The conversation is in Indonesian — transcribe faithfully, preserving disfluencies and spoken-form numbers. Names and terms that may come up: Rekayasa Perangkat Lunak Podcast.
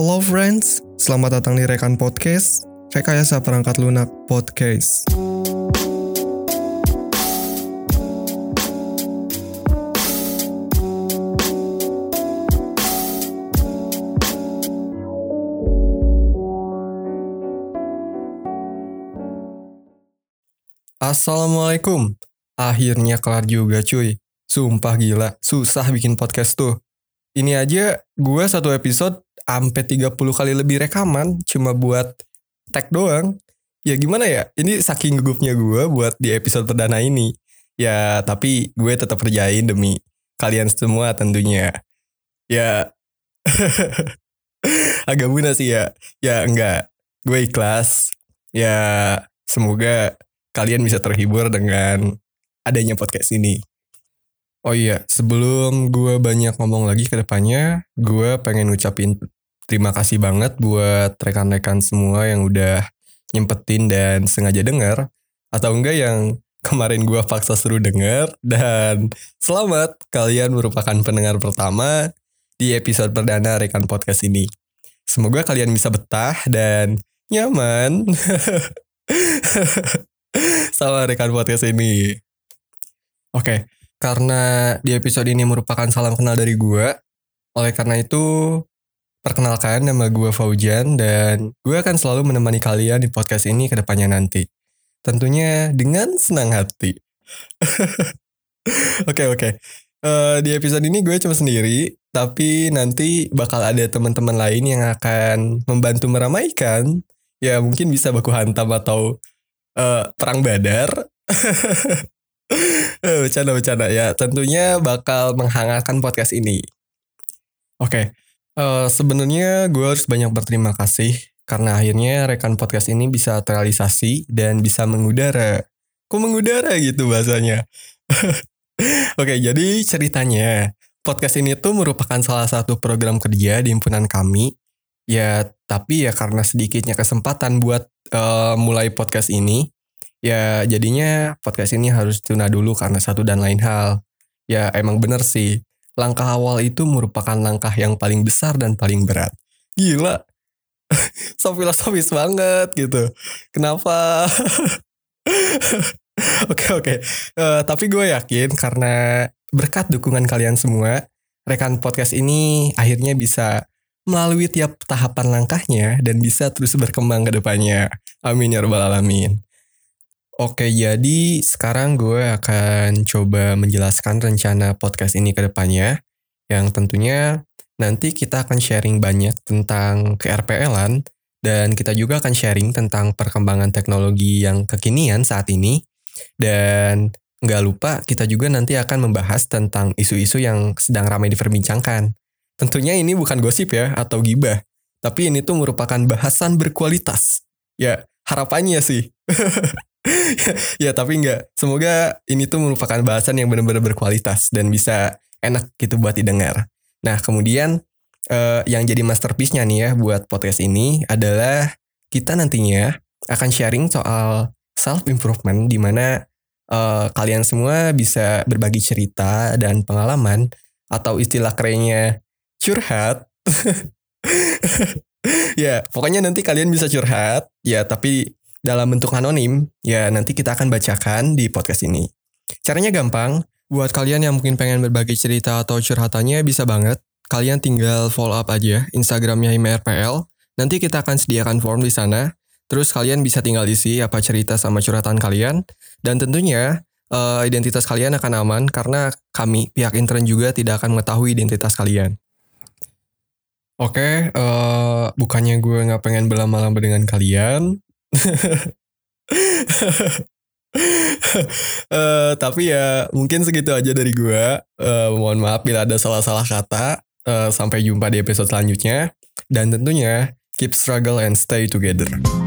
Hello friends, selamat datang di Rekan Podcast, Rekayasa Perangkat Lunak Podcast. Assalamualaikum. Akhirnya kelar juga cuy. Sumpah gila, susah bikin podcast tuh. Ini aja gue satu episode sampai tiga puluh kali lebih rekaman cuma buat tag doang. Ya gimana ya, ini saking gugupnya gue buat di episode perdana ini. Ya tapi gue tetap kerjain demi kalian semua tentunya. Ya agak buna sih ya. Ya enggak, gue ikhlas. Ya semoga kalian bisa terhibur dengan adanya podcast ini. Oh iya, sebelum gue banyak ngomong lagi ke depannya, gue pengen ngucapin terima kasih banget buat rekan-rekan semua yang udah nyempetin dan sengaja denger, atau enggak yang kemarin gue paksa suruh denger, dan selamat, kalian merupakan pendengar pertama di episode perdana Rekan Podcast ini. Semoga kalian bisa betah dan nyaman sama Rekan Podcast ini. Oke. Okay. Karena di episode ini merupakan salam kenal dari gue, oleh karena itu perkenalkan nama gue Faujan dan gue akan selalu menemani kalian di podcast ini ke depannya nanti. Tentunya dengan senang hati. Oke, oke. Uh, di episode ini gue cuma sendiri, tapi nanti bakal ada teman-teman lain yang akan membantu meramaikan. Ya mungkin bisa baku hantam atau uh, perang badar. Bercanda-bercanda ya, tentunya bakal menghangatkan podcast ini. Oke, uh, sebenarnya gue harus banyak berterima kasih karena akhirnya Rekan Podcast ini bisa terrealisasi dan bisa mengudara. Kok mengudara gitu bahasanya? Oke, jadi ceritanya podcast ini tuh merupakan salah satu program kerja di himpunan kami. Ya, tapi ya karena sedikitnya kesempatan buat uh, mulai podcast ini, ya jadinya podcast ini harus tunda dulu karena satu dan lain hal. Ya emang bener sih, langkah awal itu merupakan langkah yang paling besar dan paling berat. Gila, so filosofis banget gitu. Kenapa? Oke oke, uh, tapi gue yakin karena berkat dukungan kalian semua, Rekan Podcast ini akhirnya bisa melalui tiap tahapan langkahnya dan bisa terus berkembang ke depannya. Amin ya rabbal alamin. Oke, jadi sekarang gue akan coba menjelaskan rencana podcast ini ke depannya, yang tentunya nanti kita akan sharing banyak tentang ke er pe el-an, dan kita juga akan sharing tentang perkembangan teknologi yang kekinian saat ini, dan nggak lupa kita juga nanti akan membahas tentang isu-isu yang sedang ramai diperbincangkan. Tentunya ini bukan gosip ya, atau gibah, tapi ini tuh merupakan bahasan berkualitas. Ya, harapannya sih. Ya tapi enggak, semoga ini tuh merupakan bahasan yang benar-benar berkualitas dan bisa enak gitu buat didengar. Nah kemudian eh, yang jadi masterpiece-nya nih ya buat podcast ini adalah kita nantinya akan sharing soal self-improvement, dimana eh, kalian semua bisa berbagi cerita dan pengalaman, atau istilah kerennya curhat. Ya pokoknya nanti kalian bisa curhat, ya tapi dalam bentuk anonim, ya nanti kita akan bacakan di podcast ini. Caranya gampang, buat kalian yang mungkin pengen berbagi cerita atau curhatannya bisa banget. Kalian tinggal follow up aja Instagramnya Hima er pe el, nanti kita akan sediakan form di sana. Terus kalian bisa tinggal isi apa cerita sama curhatan kalian. Dan tentunya uh, identitas kalian akan aman karena kami pihak intern juga tidak akan mengetahui identitas kalian. Oke, uh, bukannya gue gak pengen berlama-lama dengan kalian. uh, tapi ya mungkin segitu aja dari gue. Uh, mohon maaf bila ada salah-salah kata. Uh, sampai jumpa di episode selanjutnya, dan tentunya keep struggle and stay together.